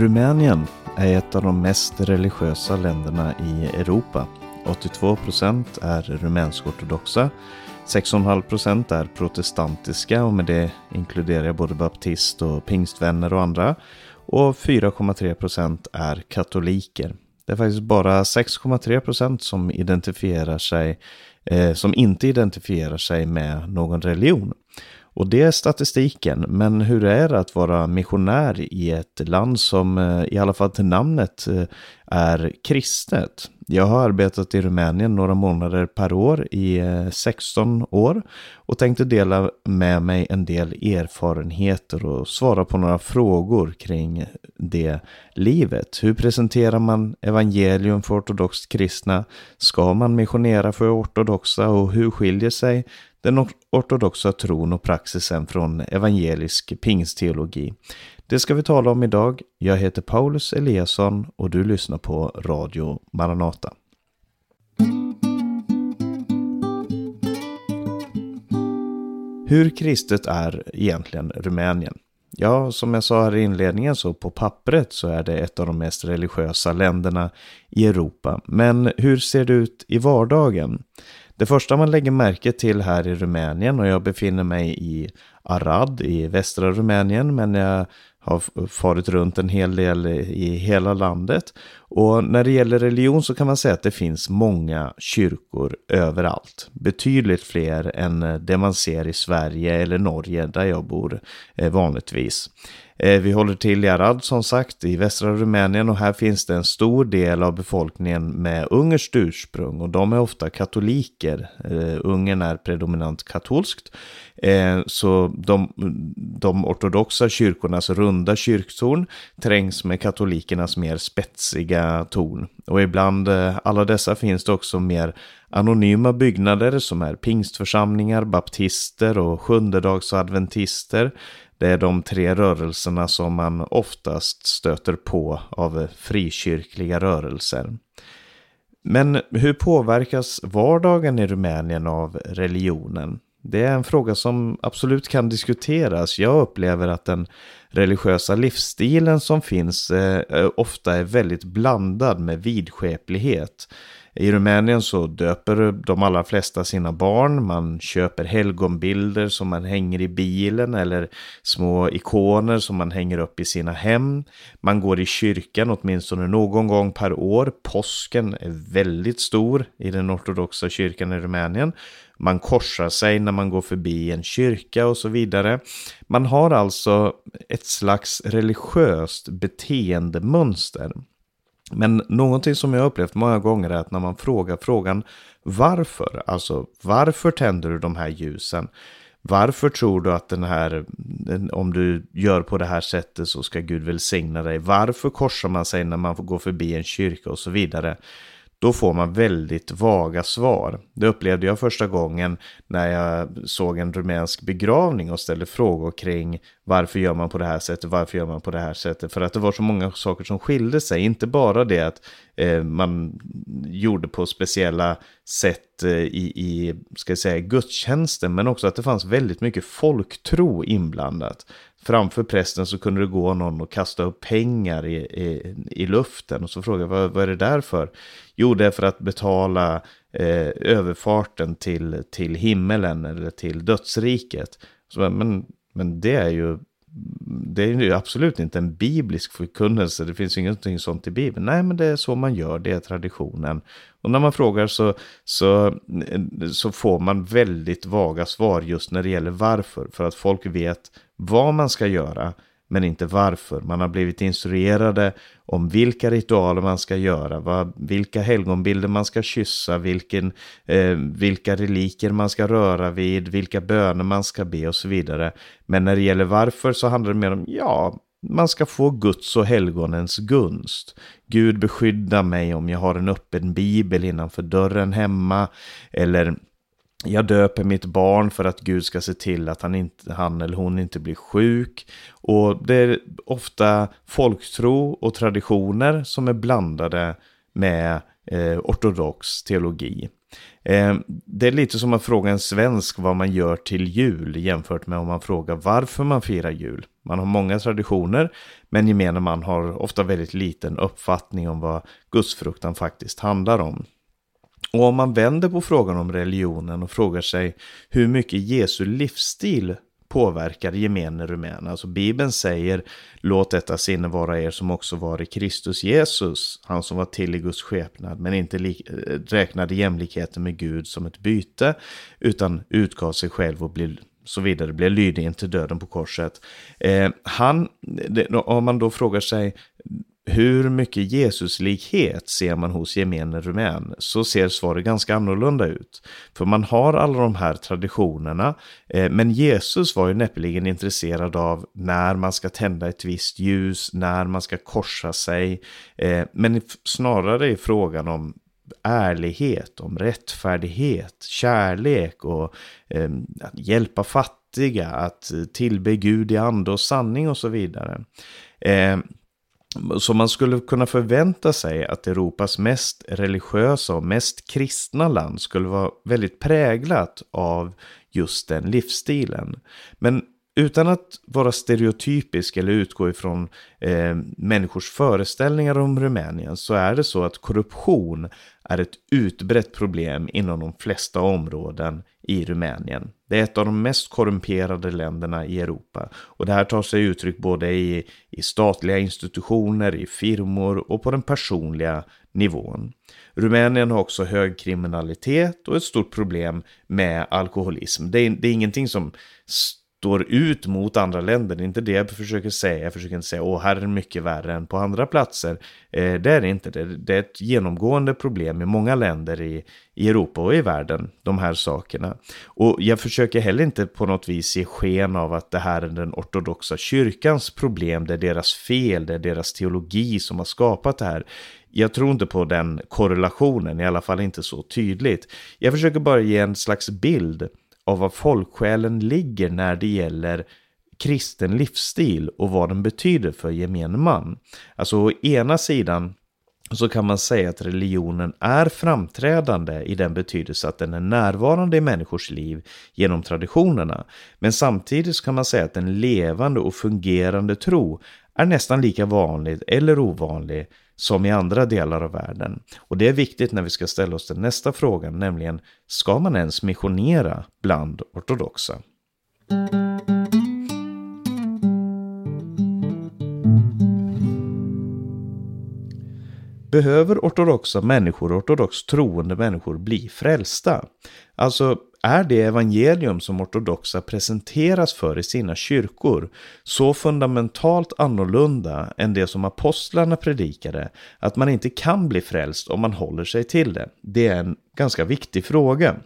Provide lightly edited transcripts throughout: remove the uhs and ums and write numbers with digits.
Rumänien är ett av de mest religiösa länderna i Europa. 82% är rumänsk-ortodoxa, 6,5% är protestantiska och med det inkluderar jag både baptist och pingstvänner och andra. Och 4,3% är katoliker. Det är faktiskt bara 6,3% som inte identifierar sig med någon religion. Och det är statistiken, men hur är det att vara missionär i ett land som i alla fall till namnet är kristet? Jag har arbetat i Rumänien några månader per år i 16 år och tänkte dela med mig en del erfarenheter och svara på några frågor kring det livet. Hur presenterar man evangelium för ortodoxt kristna? Ska man missionera för ortodoxa och hur skiljer sig den ortodoxa tron och praxisen från evangelisk pingstteologi? Det ska vi tala om idag. Jag heter Paulus Eliasson och du lyssnar på Radio Maranata. Hur kristet är egentligen Rumänien? Ja, som jag sa här i inledningen så på pappret så är det ett av de mest religiösa länderna i Europa. Men hur ser det ut i vardagen? Det första man lägger märke till här i Rumänien, och jag befinner mig i Arad i västra Rumänien, men jag har farit runt en hel del i hela landet. Och när det gäller religion så kan man säga att det finns många kyrkor överallt. Betydligt fler än det man ser i Sverige eller Norge där jag bor vanligtvis. Vi håller till i Arad som sagt i västra Rumänien och här finns det en stor del av befolkningen med ungerskt ursprung och de är ofta katoliker. Ungern är predominant katolskt så de ortodoxa kyrkornas runda kyrktorn trängs med katolikernas mer spetsiga torn. Och ibland alla dessa finns det också mer anonyma byggnader som är pingstförsamlingar, baptister och sjundedagsadventister. Det är de tre rörelserna som man oftast stöter på av frikyrkliga rörelser. Men hur påverkas vardagen i Rumänien av religionen? Det är en fråga som absolut kan diskuteras. Jag upplever att den religiösa livsstilen som finns ofta är väldigt blandad med vidskeplighet. I Rumänien så döper de allra flesta sina barn, man köper helgonbilder som man hänger i bilen eller små ikoner som man hänger upp i sina hem. Man går i kyrkan åtminstone någon gång per år, påsken är väldigt stor i den ortodoxa kyrkan i Rumänien. Man korsar sig när man går förbi en kyrka och så vidare. Man har alltså ett slags religiöst beteendemönster. Men någonting som jag upplevt många gånger är att när man frågar frågan varför, alltså varför tänder du de här ljusen? Varför tror du att om du gör på det här sättet så ska Gud välsigna dig? Varför korsar man sig när man går förbi en kyrka och så vidare? Då får man väldigt vaga svar. Det upplevde jag första gången när jag såg en rumänsk begravning och ställde frågor kring varför gör man på det här sättet. För att det var så många saker som skilde sig. Inte bara det att man gjorde på speciella sätt i gudstjänsten, men också att det fanns väldigt mycket folktro inblandat. Framför prästen så kunde det gå någon och kasta upp pengar i luften och så frågade jag vad är det där för? Jo, det är för att betala överfarten till himmelen eller till dödsriket. Så, men det är ju absolut inte en biblisk förkunnelse, det finns ju ingenting sånt i Bibeln. Nej, men det är så man gör, det är traditionen. Och när man frågar så får man väldigt vaga svar just när det gäller varför. För att folk vet vad man ska göra men inte varför. Man har blivit instruerade om vilka ritualer man ska göra, vilka helgonbilder man ska kyssa, vilka reliker man ska röra vid, vilka böner man ska be och så vidare. Men när det gäller varför så handlar det mer om man ska få Guds och helgonens gunst. Gud beskydda mig om jag har en öppen bibel innanför dörren hemma, eller jag döper mitt barn för att Gud ska se till att han eller hon inte blir sjuk. Och det är ofta folktro och traditioner som är blandade med ortodox teologi. Det är lite som att fråga en svensk vad man gör till jul jämfört med om man frågar varför man firar jul. Man har många traditioner, men gemene man har ofta väldigt liten uppfattning om vad gudsfruktan faktiskt handlar om. Och om man vänder på frågan om religionen och frågar sig hur mycket Jesu livsstil påverkar gemene rumän. Alltså Bibeln säger, låt detta sinne vara er som också var i Kristus Jesus, han som var till i Guds skepnad men inte räknade jämlikheten med Gud som ett byte, utan utgav sig själv och blev lydig in till döden på korset. Om man då frågar sig hur mycket Jesuslikhet ser man hos gemene rumän, så ser svaret ganska annorlunda ut. För man har alla de här traditionerna, men Jesus var ju näppeligen intresserad av när man ska tända ett visst ljus, när man ska korsa sig, men snarare är frågan om ärlighet, om rättfärdighet, kärlek och att hjälpa fattiga, att tillbe Gud i ande och sanning och så vidare. Så man skulle kunna förvänta sig att Europas mest religiösa och mest kristna land skulle vara väldigt präglat av just den livsstilen. Men utan att vara stereotypisk eller utgå ifrån människors föreställningar om Rumänien, så är det så att korruption är ett utbrett problem inom de flesta områden i Rumänien. Det är ett av de mest korrumperade länderna i Europa, och det här tar sig uttryck både i statliga institutioner, i firmor och på den personliga nivån. Rumänien har också hög kriminalitet och ett stort problem med alkoholism. Det är ingenting som står ut mot andra länder, det är inte det jag försöker säga. Jag försöker inte säga att här är det mycket värre än på andra platser. Det är inte det. Det är ett genomgående problem i många länder i Europa och i världen, de här sakerna. Och jag försöker heller inte på något vis ge sken av att det här är den ortodoxa kyrkans problem, det är deras fel, det är deras teologi som har skapat det här. Jag tror inte på den korrelationen, i alla fall inte så tydligt. Jag försöker bara ge en slags bild av vad folksjälen ligger när det gäller kristen livsstil och vad den betyder för gemene man. Alltså å ena sidan så kan man säga att religionen är framträdande i den betydelse att den är närvarande i människors liv genom traditionerna. Men samtidigt så kan man säga att en levande och fungerande tro är nästan lika vanlig eller ovanlig som i andra delar av världen. Och det är viktigt när vi ska ställa oss den nästa frågan, nämligen, ska man ens missionera bland ortodoxa? Behöver ortodoxa människor, ortodox troende människor, bli frälsta? Alltså, är det evangelium som ortodoxa presenteras för i sina kyrkor så fundamentalt annorlunda än det som apostlarna predikade att man inte kan bli frälst om man håller sig till det? Det är en ganska viktig fråga.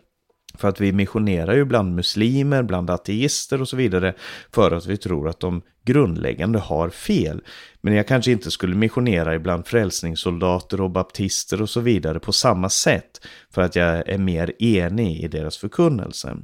För att vi missionerar ju bland muslimer, bland ateister och så vidare för att vi tror att de grundläggande har fel. Men jag kanske inte skulle missionera bland frälsningssoldater och baptister och så vidare på samma sätt, för att jag är mer enig i deras förkunnelse.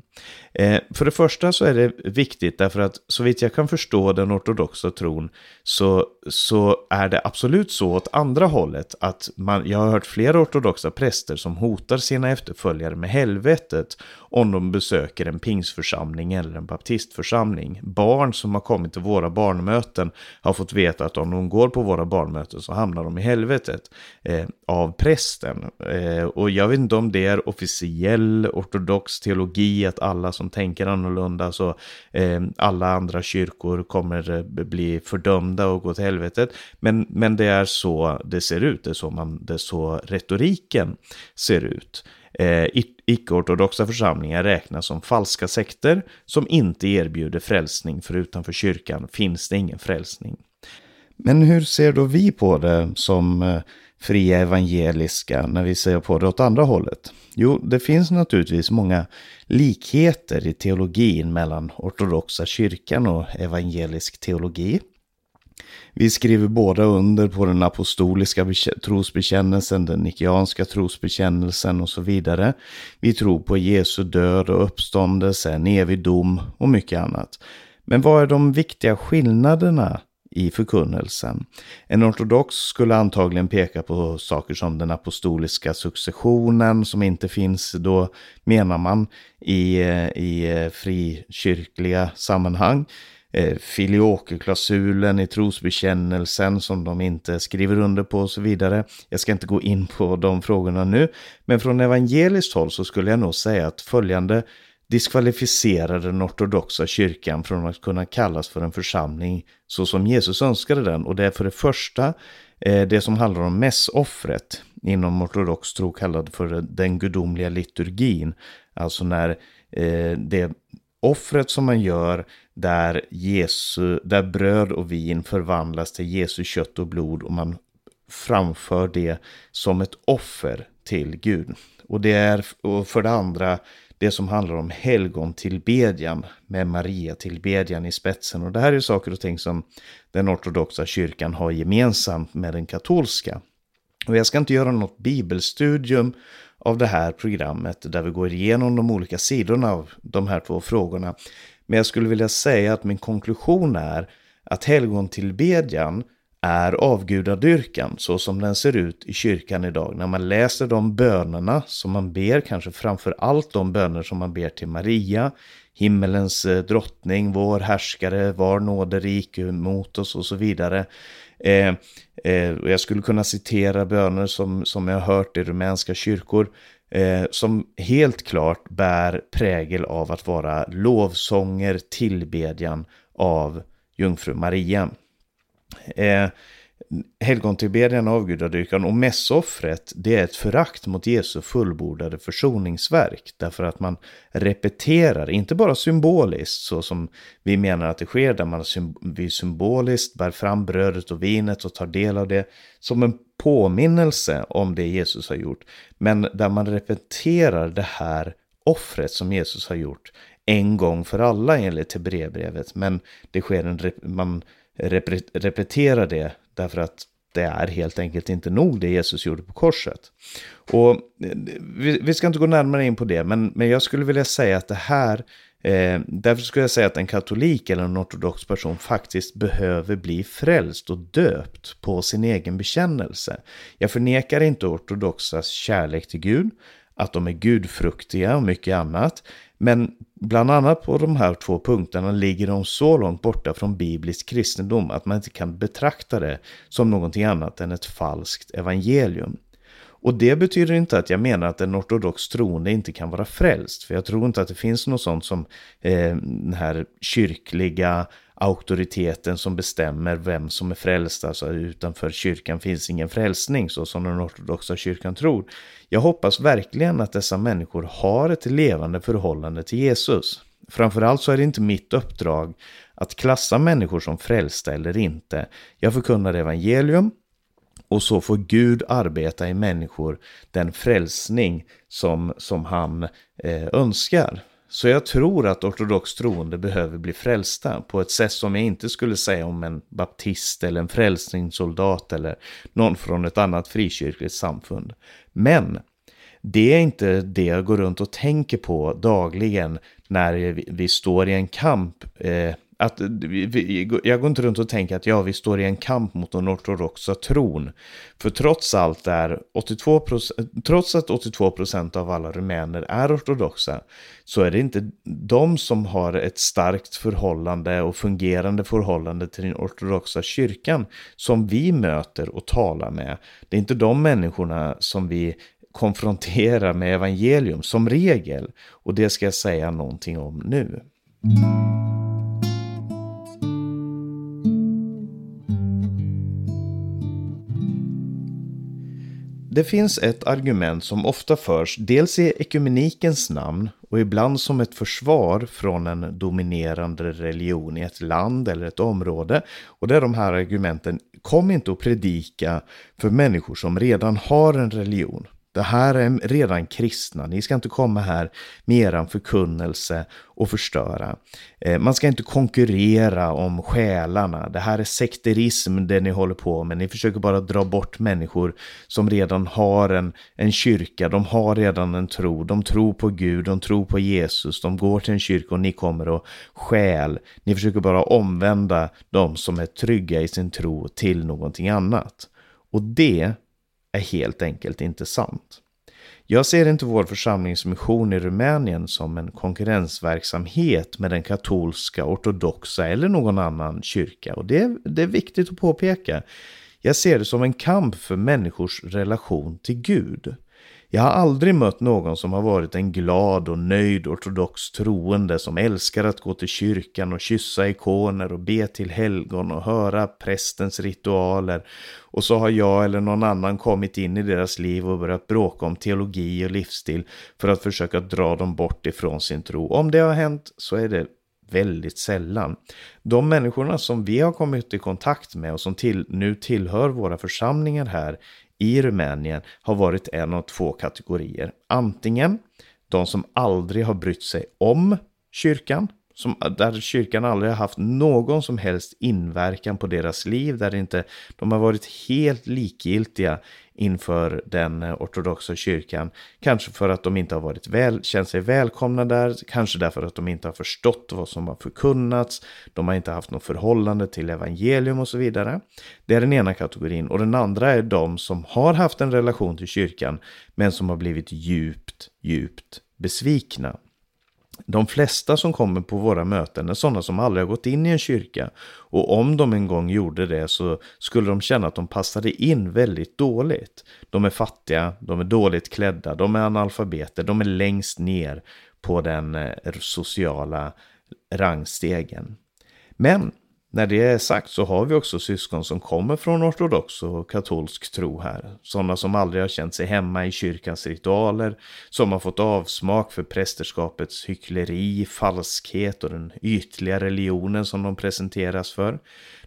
För det första så är det viktigt därför att så vitt jag kan förstå den ortodoxa tron så är det absolut så åt andra hållet att jag har hört flera ortodoxa präster som hotar sina efterföljare med helvetet om de besöker en pingsförsamling eller en baptistförsamling. Barn som har kommit till våra barnmöten har fått veta att om de går på våra barnmöten så hamnar de i helvetet av prästen. Och jag vet inte om det är officiell ortodox teologi att alla som tänker annorlunda, så alla andra kyrkor kommer bli fördömda och gå till helvetet. Men det är så det ser ut, det är så retoriken ser ut. Icke-ortodoxa församlingar räknas som falska sekter som inte erbjuder frälsning, för utanför kyrkan finns det ingen frälsning. Men hur ser då vi på det som fria evangeliska när vi ser på det åt andra hållet? Jo, det finns naturligtvis många likheter i teologin mellan ortodoxa kyrkan och evangelisk teologi. Vi skriver båda under på den apostoliska trosbekännelsen, den nikianska trosbekännelsen och så vidare. Vi tror på Jesu död och uppståndelse, en evig dom och mycket annat. Men vad är de viktiga skillnaderna i förkunnelsen. En ortodox skulle antagligen peka på saker som den apostoliska successionen som inte finns, då menar man i frikyrkliga sammanhang. Filiokeklausulen i trosbekännelsen som de inte skriver under på och så vidare. Jag ska inte gå in på de frågorna nu, men från evangeliskt håll så skulle jag nog säga att följande diskvalificerade den ortodoxa kyrkan från att kunna kallas för en församling så som Jesus önskade den. Och det är för det första det som handlar om mässoffret inom ortodox tro, kallad för den gudomliga liturgin. Alltså när det offret som man gör där bröd och vin förvandlas till Jesu kött och blod och man framför det som ett offer till Gud. Och det är, och för det andra, det som handlar om helgontillbedjan med Maria-tillbedjan i spetsen. Och det här är saker och ting som den ortodoxa kyrkan har gemensamt med den katolska. Och jag ska inte göra något bibelstudium av det här programmet där vi går igenom de olika sidorna av de här två frågorna. Men jag skulle vilja säga att min konklusion är att helgontillbedjan är avgudadyrkan så som den ser ut i kyrkan idag. När man läser de bönerna som man ber, kanske framför allt de böner som man ber till Maria, himmelens drottning, vår härskare, var nåderik mot oss och så vidare. Jag skulle kunna citera böner som jag har hört i rumänska kyrkor som helt klart bär prägel av att vara lovsånger, tillbedjan av Jungfru Maria. Helgontillbedjan, avgudadyrkan och mässoffret, det är ett förakt mot Jesu fullbordade försoningsverk, därför att man repeterar, inte bara symboliskt så som vi menar att det sker där man symboliskt bär fram brödet och vinet och tar del av det som en påminnelse om det Jesus har gjort, men där man repeterar det här offret som Jesus har gjort en gång för alla enligt Hebreerbrevet, men det sker man repetera det därför att det är helt enkelt inte nog det Jesus gjorde på korset. Och vi ska inte gå närmare in på det, men jag skulle vilja säga att det här därför skulle jag säga att en katolik eller en ortodox person faktiskt behöver bli frälst och döpt på sin egen bekännelse. Jag förnekar inte ortodoxas kärlek till Gud, att de är gudfruktiga och mycket annat. Men bland annat på de här två punkterna ligger de så långt borta från biblisk kristendom att man inte kan betrakta det som någonting annat än ett falskt evangelium. Och det betyder inte att jag menar att en ortodox troende inte kan vara frälst. För jag tror inte att det finns något sånt som den här kyrkliga auktoriteten som bestämmer vem som är frälst. Alltså utanför kyrkan finns ingen frälsning så som den ortodoxa kyrkan tror. Jag hoppas verkligen att dessa människor har ett levande förhållande till Jesus. Framförallt så är det inte mitt uppdrag att klassa människor som frälsta eller inte. Jag förkunnar evangelium. Och så får Gud arbeta i människor den frälsning som han önskar. Så jag tror att ortodox troende behöver bli frälsta på ett sätt som jag inte skulle säga om en baptist eller en frälsningssoldat eller någon från ett annat frikyrkligt samfund. Men det är inte det jag går runt och tänker på dagligen när vi står i en kamp. Jag går inte runt och tänker att vi står i en kamp mot den ortodoxa tron. För trots allt är trots att 82% av alla rumäner är ortodoxa, så är det inte de som har ett starkt förhållande och fungerande förhållande till den ortodoxa kyrkan som vi möter och talar med. Det är inte de människorna som vi konfronterar med evangelium som regel. Och det ska jag säga någonting om nu. Det finns ett argument som ofta förs dels i ekumenikens namn och ibland som ett försvar från en dominerande religion i ett land eller ett område. Och det är de här argumenten: kom inte att predika för människor som redan har en religion. Det här är redan kristna. Ni ska inte komma här med eran förkunnelse och förstöra. Man ska inte konkurrera om själarna. Det här är sekterism det ni håller på med. Ni försöker bara dra bort människor som redan har en kyrka. De har redan en tro. De tror på Gud. De tror på Jesus. De går till en kyrka och ni kommer och stjäl. Ni försöker bara omvända de som är trygga i sin tro till någonting annat. Och det är helt enkelt inte sant. Jag ser inte vår församlingsmission i Rumänien som en konkurrensverksamhet med den katolska, ortodoxa eller någon annan kyrka. Och det är viktigt att påpeka. Jag ser det som en kamp för människors relation till Gud. Jag har aldrig mött någon som har varit en glad och nöjd ortodox troende som älskar att gå till kyrkan och kyssa ikoner och be till helgon och höra prästens ritualer. Och så har jag eller någon annan kommit in i deras liv och börjat bråka om teologi och livsstil för att försöka dra dem bort ifrån sin tro. Om det har hänt så är det väldigt sällan. De människorna som vi har kommit i kontakt med och som nu tillhör våra församlingar här i Rumänien har varit en av två kategorier. Antingen de som aldrig har brytt sig om kyrkan, där kyrkan aldrig har haft någon som helst inverkan på deras liv, där inte de har varit helt likgiltiga inför den ortodoxa kyrkan. Kanske för att de inte har känt sig välkomna där, kanske därför att de inte har förstått vad som har förkunnats, de har inte haft något förhållande till evangelium och så vidare. Det är den ena kategorin, och den andra är de som har haft en relation till kyrkan men som har blivit djupt besvikna. De flesta som kommer på våra möten är sådana som aldrig har gått in i en kyrka, och om de en gång gjorde det så skulle de känna att de passade in väldigt dåligt. De är fattiga, de är dåligt klädda, de är analfabeter, de är längst ner på den sociala rangstegen. Men när det är sagt så har vi också syskon som kommer från ortodox och katolsk tro här. Sådana som aldrig har känt sig hemma i kyrkans ritualer, som har fått avsmak för prästerskapets hyckleri, falskhet och den ytliga religionen som de presenteras för.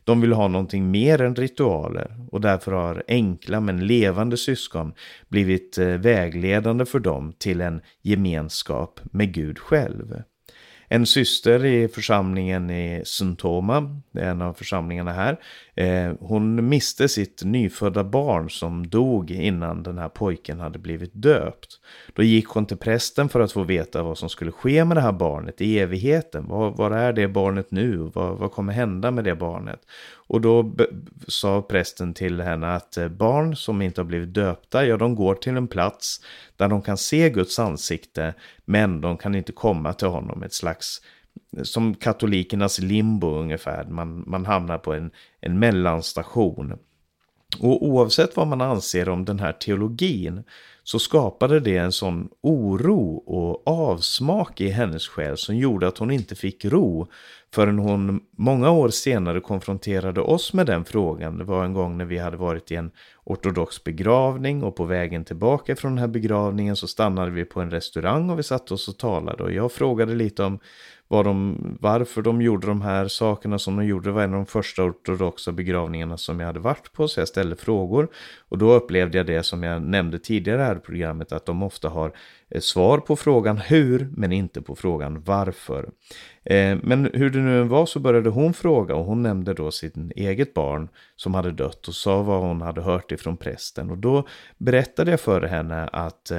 De vill ha någonting mer än ritualer, och därför har enkla men levande syskon blivit vägledande för dem till en gemenskap med Gud själv. En syster i församlingen i Suntoma, en av församlingarna här, hon miste sitt nyfödda barn som dog innan den här pojken hade blivit döpt. Då gick hon till prästen för att få veta vad som skulle ske med det här barnet i evigheten. Var är det barnet nu? Vad kommer hända med det barnet? Och då sa prästen till henne att barn som inte har blivit döpta, ja, de går till en plats där de kan se Guds ansikte, men de kan inte komma till honom. Ett slags som katolikernas limbo ungefär. Man hamnar på en mellanstation. Och oavsett vad man anser om den här teologin så skapade det en sån oro och avsmak i hennes själ som gjorde att hon inte fick ro förrän hon många år senare konfronterade oss med den frågan. Det var en gång när vi hade varit i en ortodox begravning, och på vägen tillbaka från den här begravningen så stannade vi på en restaurang och vi satt oss och talade, och jag frågade lite om varför de gjorde de här sakerna som de gjorde. Det var en av de första ortodoxa begravningarna som jag hade varit på, så jag ställde frågor. Och då upplevde jag det som jag nämnde tidigare i det här programmet, att de ofta har svar på frågan hur men inte på frågan varför. Men hur det nu var så började hon fråga, och hon nämnde då sitt eget barn som hade dött och sa vad hon hade hört ifrån prästen. Och då berättade jag för henne att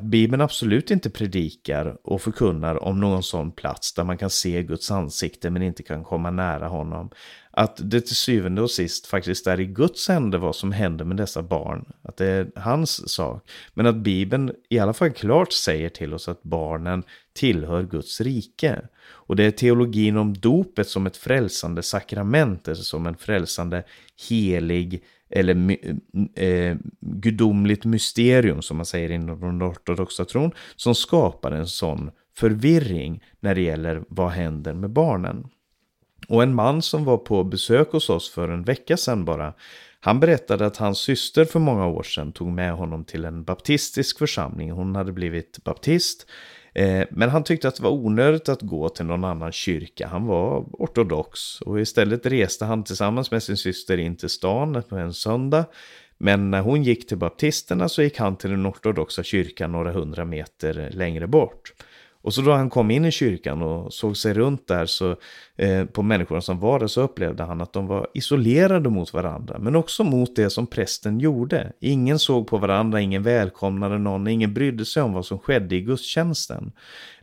Bibeln absolut inte predikar och förkunnar om någon sån plats där man kan se Guds ansikte men inte kan komma nära honom. Att det till syvende och sist faktiskt är i Guds händer vad som händer med dessa barn. Att det är hans sak. Men att Bibeln i alla fall klart säger till oss att barnen tillhör Guds rike. Och det är teologin om dopet som ett frälsande sakrament, som en frälsande helig eller gudomligt mysterium, som man säger inom den ortodoxa tron, som skapar en sån förvirring när det gäller vad händer med barnen. Och en man som var på besök hos oss för en vecka sedan bara, han berättade att hans syster för många år sedan tog med honom till en baptistisk församling. Hon hade blivit baptist, men han tyckte att det var onödigt att gå till någon annan kyrka. Han var ortodox, och istället reste han tillsammans med sin syster in till stan på en söndag. Men när hon gick till baptisterna så gick han till den ortodoxa kyrkan några 100 meter längre bort. Och så då han kom in i kyrkan och såg sig runt där så på människorna som var där, så upplevde han att de var isolerade mot varandra. Men också mot det som prästen gjorde. Ingen såg på varandra, ingen välkomnade någon, ingen brydde sig om vad som skedde i gudstjänsten.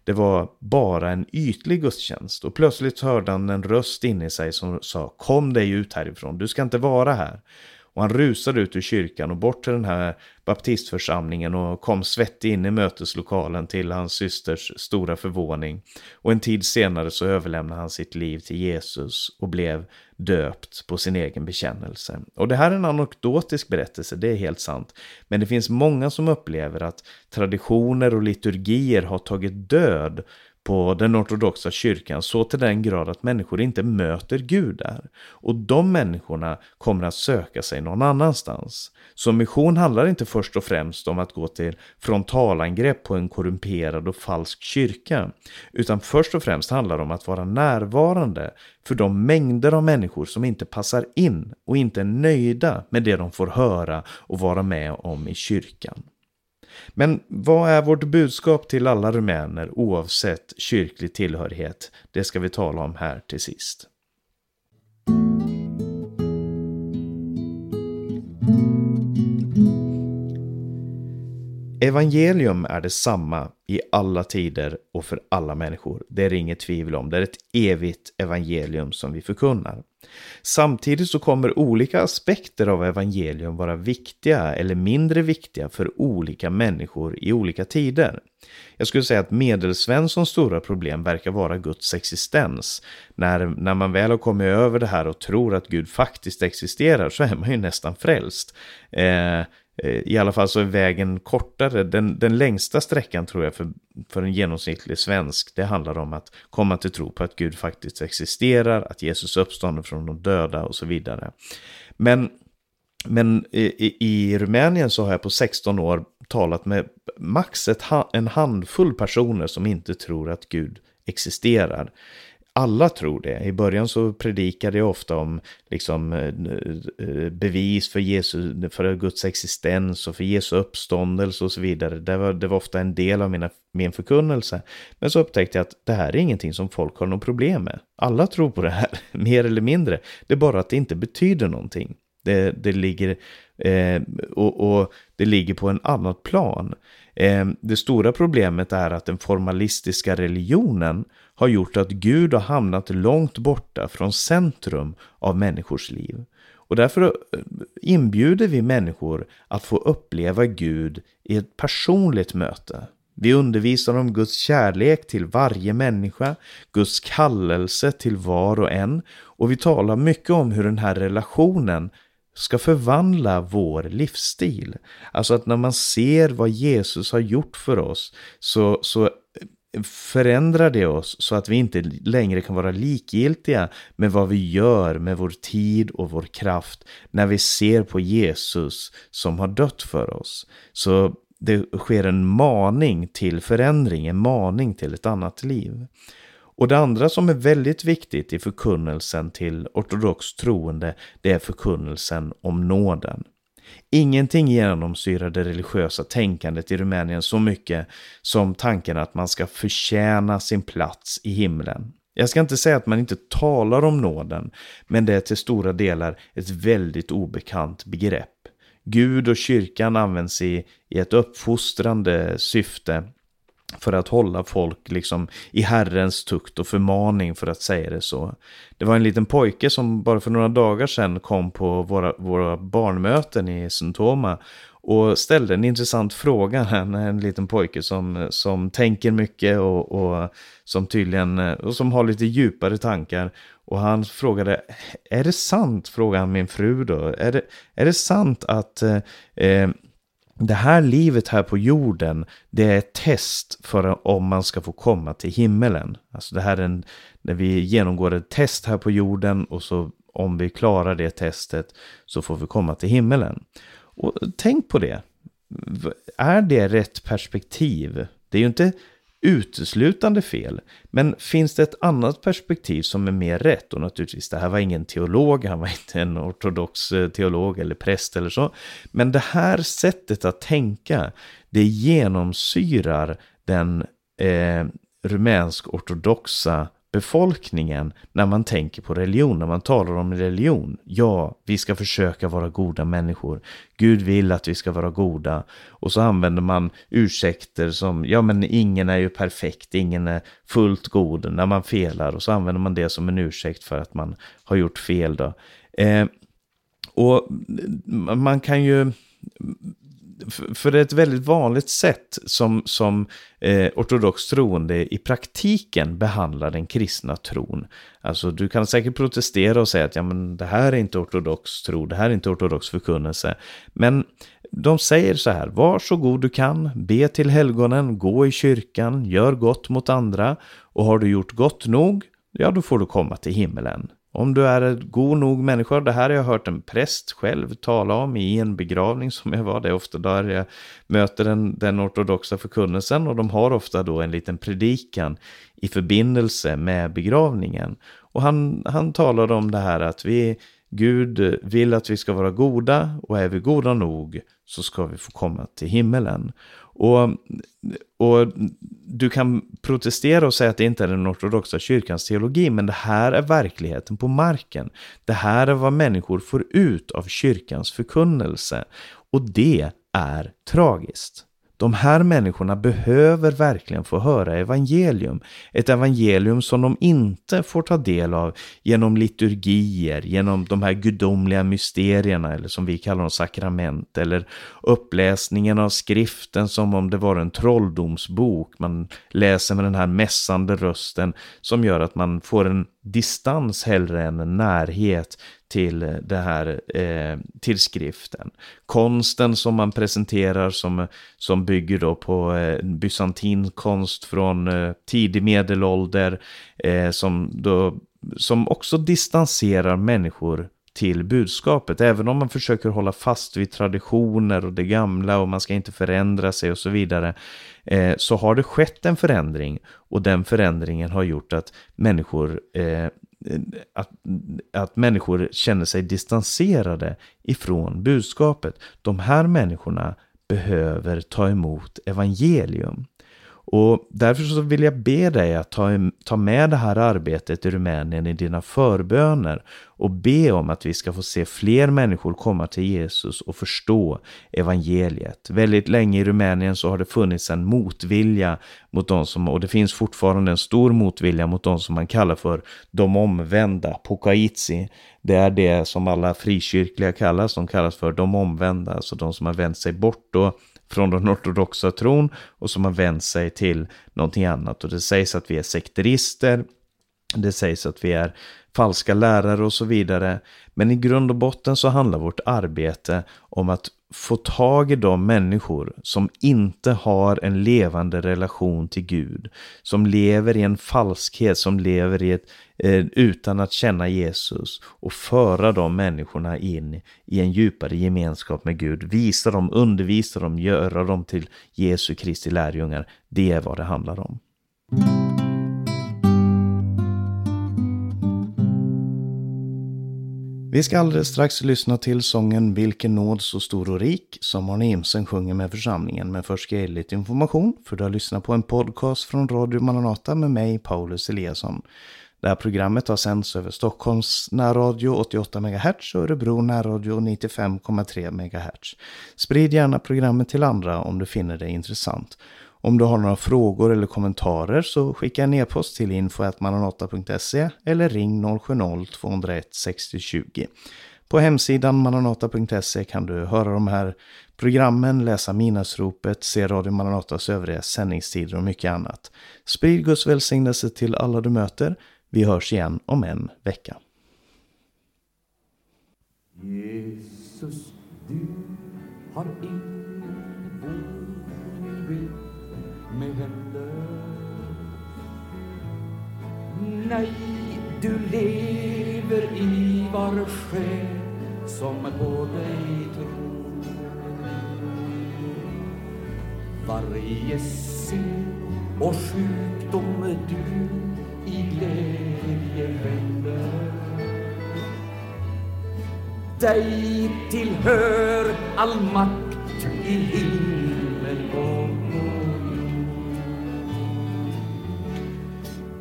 Det var bara en ytlig gudstjänst. Och plötsligt hörde han en röst inne i sig som sa: kom dig ut härifrån, du ska inte vara här. Och han rusade ut ur kyrkan och bort till den här baptistförsamlingen och kom svettig in i möteslokalen till hans systers stora förvåning. Och en tid senare så överlämnade han sitt liv till Jesus och blev döpt på sin egen bekännelse. Och det här är en anekdotisk berättelse, det är helt sant. Men det finns många som upplever att traditioner och liturgier har tagit död på den ortodoxa kyrkan så till den grad att människor inte möter Gud där. Och de människorna kommer att söka sig någon annanstans. Så mission handlar inte först och främst om att gå till frontalangrepp på en korrumperad och falsk kyrka. Utan först och främst handlar det om att vara närvarande för de mängder av människor som inte passar in och inte är nöjda med det de får höra och vara med om i kyrkan. Men vad är vårt budskap till alla rumäner oavsett kyrklig tillhörighet? Det ska vi tala om här till sist. Evangelium är detsamma i alla tider och för alla människor. Det är inget tvivel om. Det är ett evigt evangelium som vi förkunnar. Samtidigt så kommer olika aspekter av evangelium vara viktiga eller mindre viktiga för olika människor i olika tider. Jag skulle säga att Medelsvenssons stora problem verkar vara Guds existens. När man väl har kommit över det här och tror att Gud faktiskt existerar, så är man ju nästan frälst. I alla fall så är vägen kortare. Den längsta sträckan tror jag för en genomsnittlig svensk, det handlar om att komma till tro på att Gud faktiskt existerar, att Jesus uppstånden från de döda och så vidare. Men i Rumänien så har jag på 16 år talat med max en handfull personer som inte tror att Gud existerar. Alla tror det. I början så predikade jag ofta om liksom bevis för Guds existens och för Jesu uppståndelse och så vidare. Det var ofta en del av min förkunnelse. Men så upptäckte jag att det här är ingenting som folk har något problem med. Alla tror på det här, mer eller mindre. Det är bara att det inte betyder någonting. Det ligger och det ligger på en annat plan. Det stora problemet är att den formalistiska religionen har gjort att Gud har hamnat långt borta från centrum av människors liv. Och därför inbjuder vi människor att få uppleva Gud i ett personligt möte. Vi undervisar om Guds kärlek till varje människa, Guds kallelse till var och en, och vi talar mycket om hur den här relationen ska förvandla vår livsstil. Alltså att när man ser vad Jesus har gjort för oss så förändrar det oss så att vi inte längre kan vara likgiltiga med vad vi gör med vår tid och vår kraft när vi ser på Jesus som har dött för oss. Så det sker en maning till förändring, en maning till ett annat liv. Och det andra som är väldigt viktigt i förkunnelsen till ortodox troende, det är förkunnelsen om nåden. Ingenting genomsyrar det religiösa tänkandet i Rumänien så mycket som tanken att man ska förtjäna sin plats i himlen. Jag ska inte säga att man inte talar om nåden, men det är till stora delar ett väldigt obekant begrepp. Gud och kyrkan används i ett uppfostrande syfte för att hålla folk liksom i Herrens tukt och förmaning, för att säga det så. Det var en liten pojke som bara för några dagar sedan kom på våra barnmöten i Sintoma och ställde en intressant fråga. En liten pojke som tänker mycket och som tydligen och som har lite djupare tankar. Och han frågade, är det sant, frågade han min fru då, är det sant att det här livet här på jorden, det är ett test för om man ska få komma till himmelen. Alltså det här är när vi genomgår ett test här på jorden, och så om vi klarar det testet så får vi komma till himmelen. Och tänk på det. Är det rätt perspektiv? Det är ju inte uteslutande fel. Men finns det ett annat perspektiv som är mer rätt? Och naturligtvis, det här var ingen teolog, han var inte en ortodox teolog eller präst eller så. Men det här sättet att tänka, det genomsyrar den rumänsk-ortodoxa befolkningen när man tänker på religion, när man talar om religion. Ja, vi ska försöka vara goda människor. Gud vill att vi ska vara goda. Och så använder man ursäkter som, ja men ingen är ju perfekt, ingen är fullt god när man felar. Och så använder man det som en ursäkt för att man har gjort fel då. Och man kan ju... För det är ett väldigt vanligt sätt som ortodox troende i praktiken behandlar den kristna tron. Alltså du kan säkert protestera och säga att ja, men det här är inte ortodox tro, det här är inte ortodox förkunnelse. Men de säger så här: var så god du kan, be till helgonen, gå i kyrkan, gör gott mot andra, och har du gjort gott nog, ja då får du komma till himmelen. Om du är en god nog människa, det här har jag hört en präst själv tala om i en begravning som jag var. Det är ofta där jag möter den ortodoxa förkunnelsen, och de har ofta då en liten predikan i förbindelse med begravningen. Och han talade om det här att Gud vill att vi ska vara goda, och är vi goda nog så ska vi få komma till himmelen. Och du kan protestera och säga att det inte är den ortodoxa kyrkans teologi, men det här är verkligheten på marken. Det här är vad människor får ut av kyrkans förkunnelse, och det är tragiskt. De här människorna behöver verkligen få höra evangelium. Ett evangelium som de inte får ta del av genom liturgier, genom de här gudomliga mysterierna, eller som vi kallar dem sakrament, eller uppläsningen av skriften som om det var en trolldomsbok. Man läser med den här mässande rösten som gör att man får en distans hellre än en närhet till det här till skriften. Konsten som man presenterar som bygger då på bysantin konst från tidig medelålder som också distanserar människor till budskapet. Även om man försöker hålla fast vid traditioner och det gamla, och man ska inte förändra sig och så vidare, så har det skett en förändring, och den förändringen har gjort att människor känner sig distanserade ifrån budskapet. De här människorna behöver ta emot evangelium. Och därför så vill jag be dig att ta med det här arbetet i Rumänien i dina förböner, och be om att vi ska få se fler människor komma till Jesus och förstå evangeliet. Väldigt länge i Rumänien så har det funnits en motvilja mot de som, och det finns fortfarande en stor motvilja mot de som man kallar för de omvända, pokaitsi. Det är det som alla frikyrkliga kallas, som kallas för de omvända, alltså de som har vänt sig bort då från den ortodoxa tron och som har vänt sig till någonting annat. Och det sägs att vi är sekterister, det sägs att vi är falska lärare och så vidare. Men i grund och botten så handlar vårt arbete om att få tag i de människor som inte har en levande relation till Gud, som lever i en falskhet, som lever i utan att känna Jesus, och föra de människorna in i en djupare gemenskap med Gud, visa dem, undervisa dem, göra dem till Jesu Kristi lärjungar. Det är vad det handlar om. Vi ska alldeles strax lyssna till sången Vilken nåd så stor och rik som Arne Imsen sjunger med församlingen, men först ska jag ge lite information, för du har lyssnat på en podcast från Radio Maranata med mig, Paulus Eliasson. Det här programmet har sänds över Stockholms närradio 88 MHz och Örebro närradio 95,3 MHz. Sprid gärna programmet till andra om du finner det intressant. Om du har några frågor eller kommentarer så skicka en e-post till info@maranata.se eller ring 070-201 6020. På hemsidan maranata.se kan du höra de här programmen, läsa Minasropet, se Radio Maranatas övriga sändningstider och mycket annat. Sprid Guds välsignelse till alla du möter. Vi hörs igen om en vecka. Jesus, du har med händer. Nej, du lever i var själ som på dig tror. Varje synd och sjukdom du i glädje vänder. Dig tillhör all makt i himmel och jord.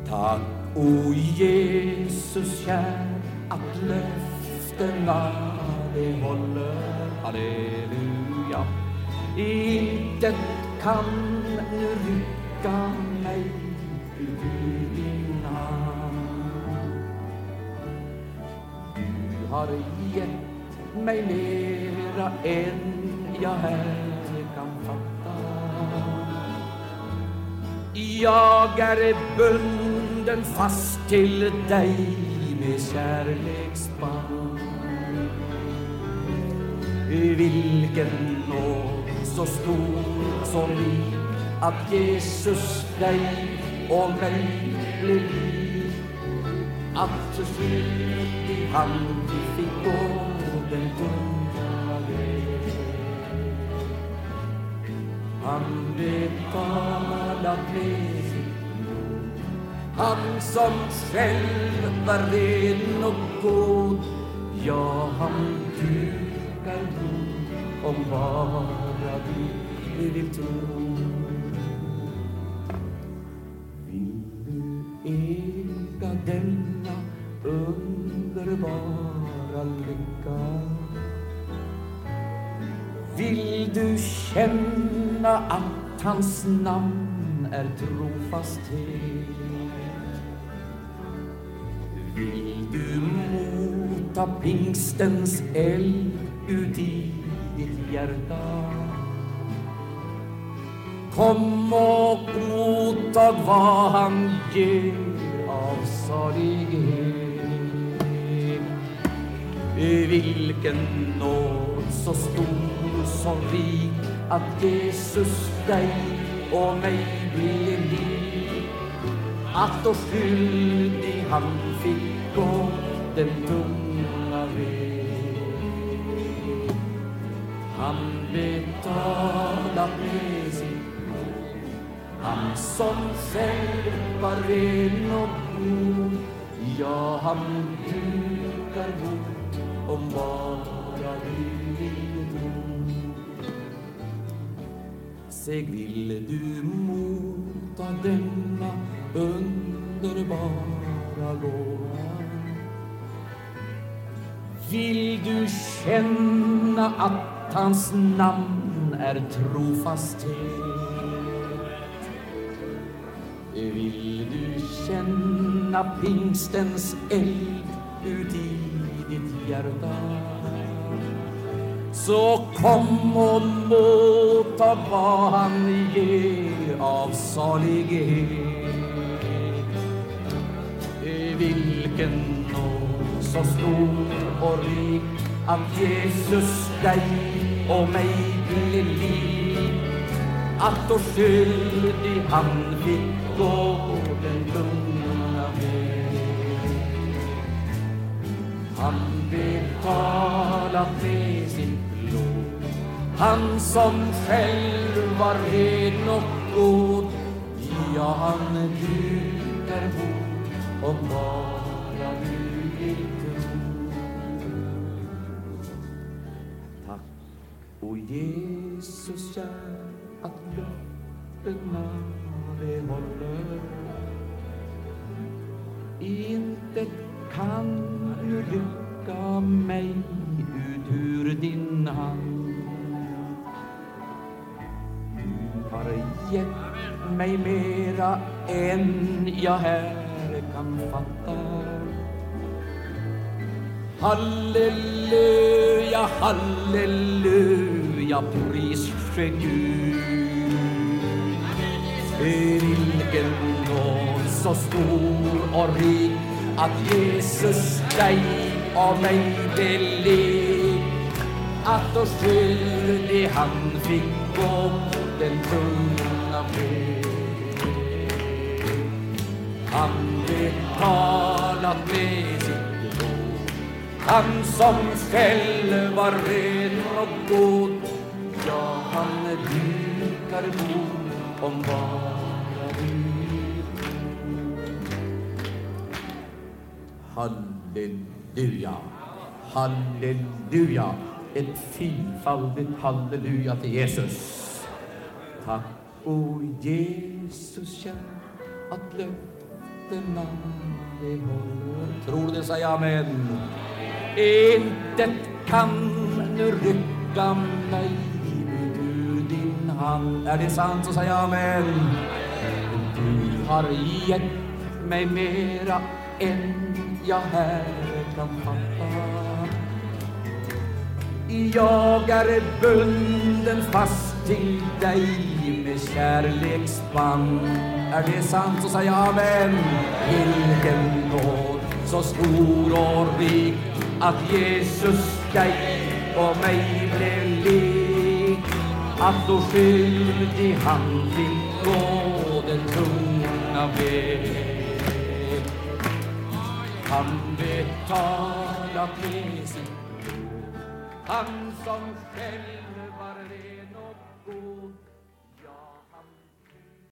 Tack, o Jesus kär, att löftena de håller. Halleluja. Intet kan nu rycka mig ur din hand. Du har gett mig mera än jag här kan fatta. Jag är bunden fast till dig med kärleksband. Vilken nåd så stor, så lik, att Jesus dig och mig blev lik. Att skyldig hand fick gå den tunga väg. Han betalat med sitt blod, han som själv var ren och god. Ja, han Gud om bara du vill tro. Vill du äga denna underbara lycka? Vill du känna att hans namn är trofasthet? Vill du mota pingstens eld ut i ditt hjärta? Kom och mottag vad han ger av salighet. Vilken nåd så stor, så rik, att Jesus dig och mig blev lik. Att och skyldig han fick gå den tunga väg. Han betalat med sitt blod, han som själv var ren och god. Ja, han dukar god om bara du vill tro. Säg, vill du mota denna underbara gåva? Vill du känna att hans namn är trofasthet? Vill du känna pingstens eld ut i ditt hjärta? Så kom och motta vad han ger av salighet. Vilken nåd så stor och rik, att Jesus dig och mig blev lik. Att och skyldig han fick gå den lugna väg. Han betalat med sitt blod, han som själv var ren och god. Ja, han dukar bord och bara du vill tro. O Jesus kär, att löftena de håller. Intet kan nu lycka mig ut ur din hand. Du har gett mig mera än jag här kan fatta. Halleluja, halleluja, jag prisar Gud. Vilken nåd så stor och rik, att Jesus dig och mig blev lik. Att och skyldig han fick gå den tunga väg. Han betalat med sitt blod, han som själv var ren och god. Ja, han dukar bord om bara du Halleluja. Halleluja. Ett fyrfaldigt halleluja till Jesus. Tack, o Jesus, att löftena dig håller. Tror det, säger amen. Intet kan nu rycka mig ur din hand. Är det sant, så säger amen. Du har gett mig mera än jag här kan fatta. Jag är bunden fast till dig med kärleksband. Är det sant, så säger amen. Vilken nåd så stor och rik, att Jesus dig och mig blev lik. Att då skyldig han fick gå den tunga väg. Han betalar priset, han som själv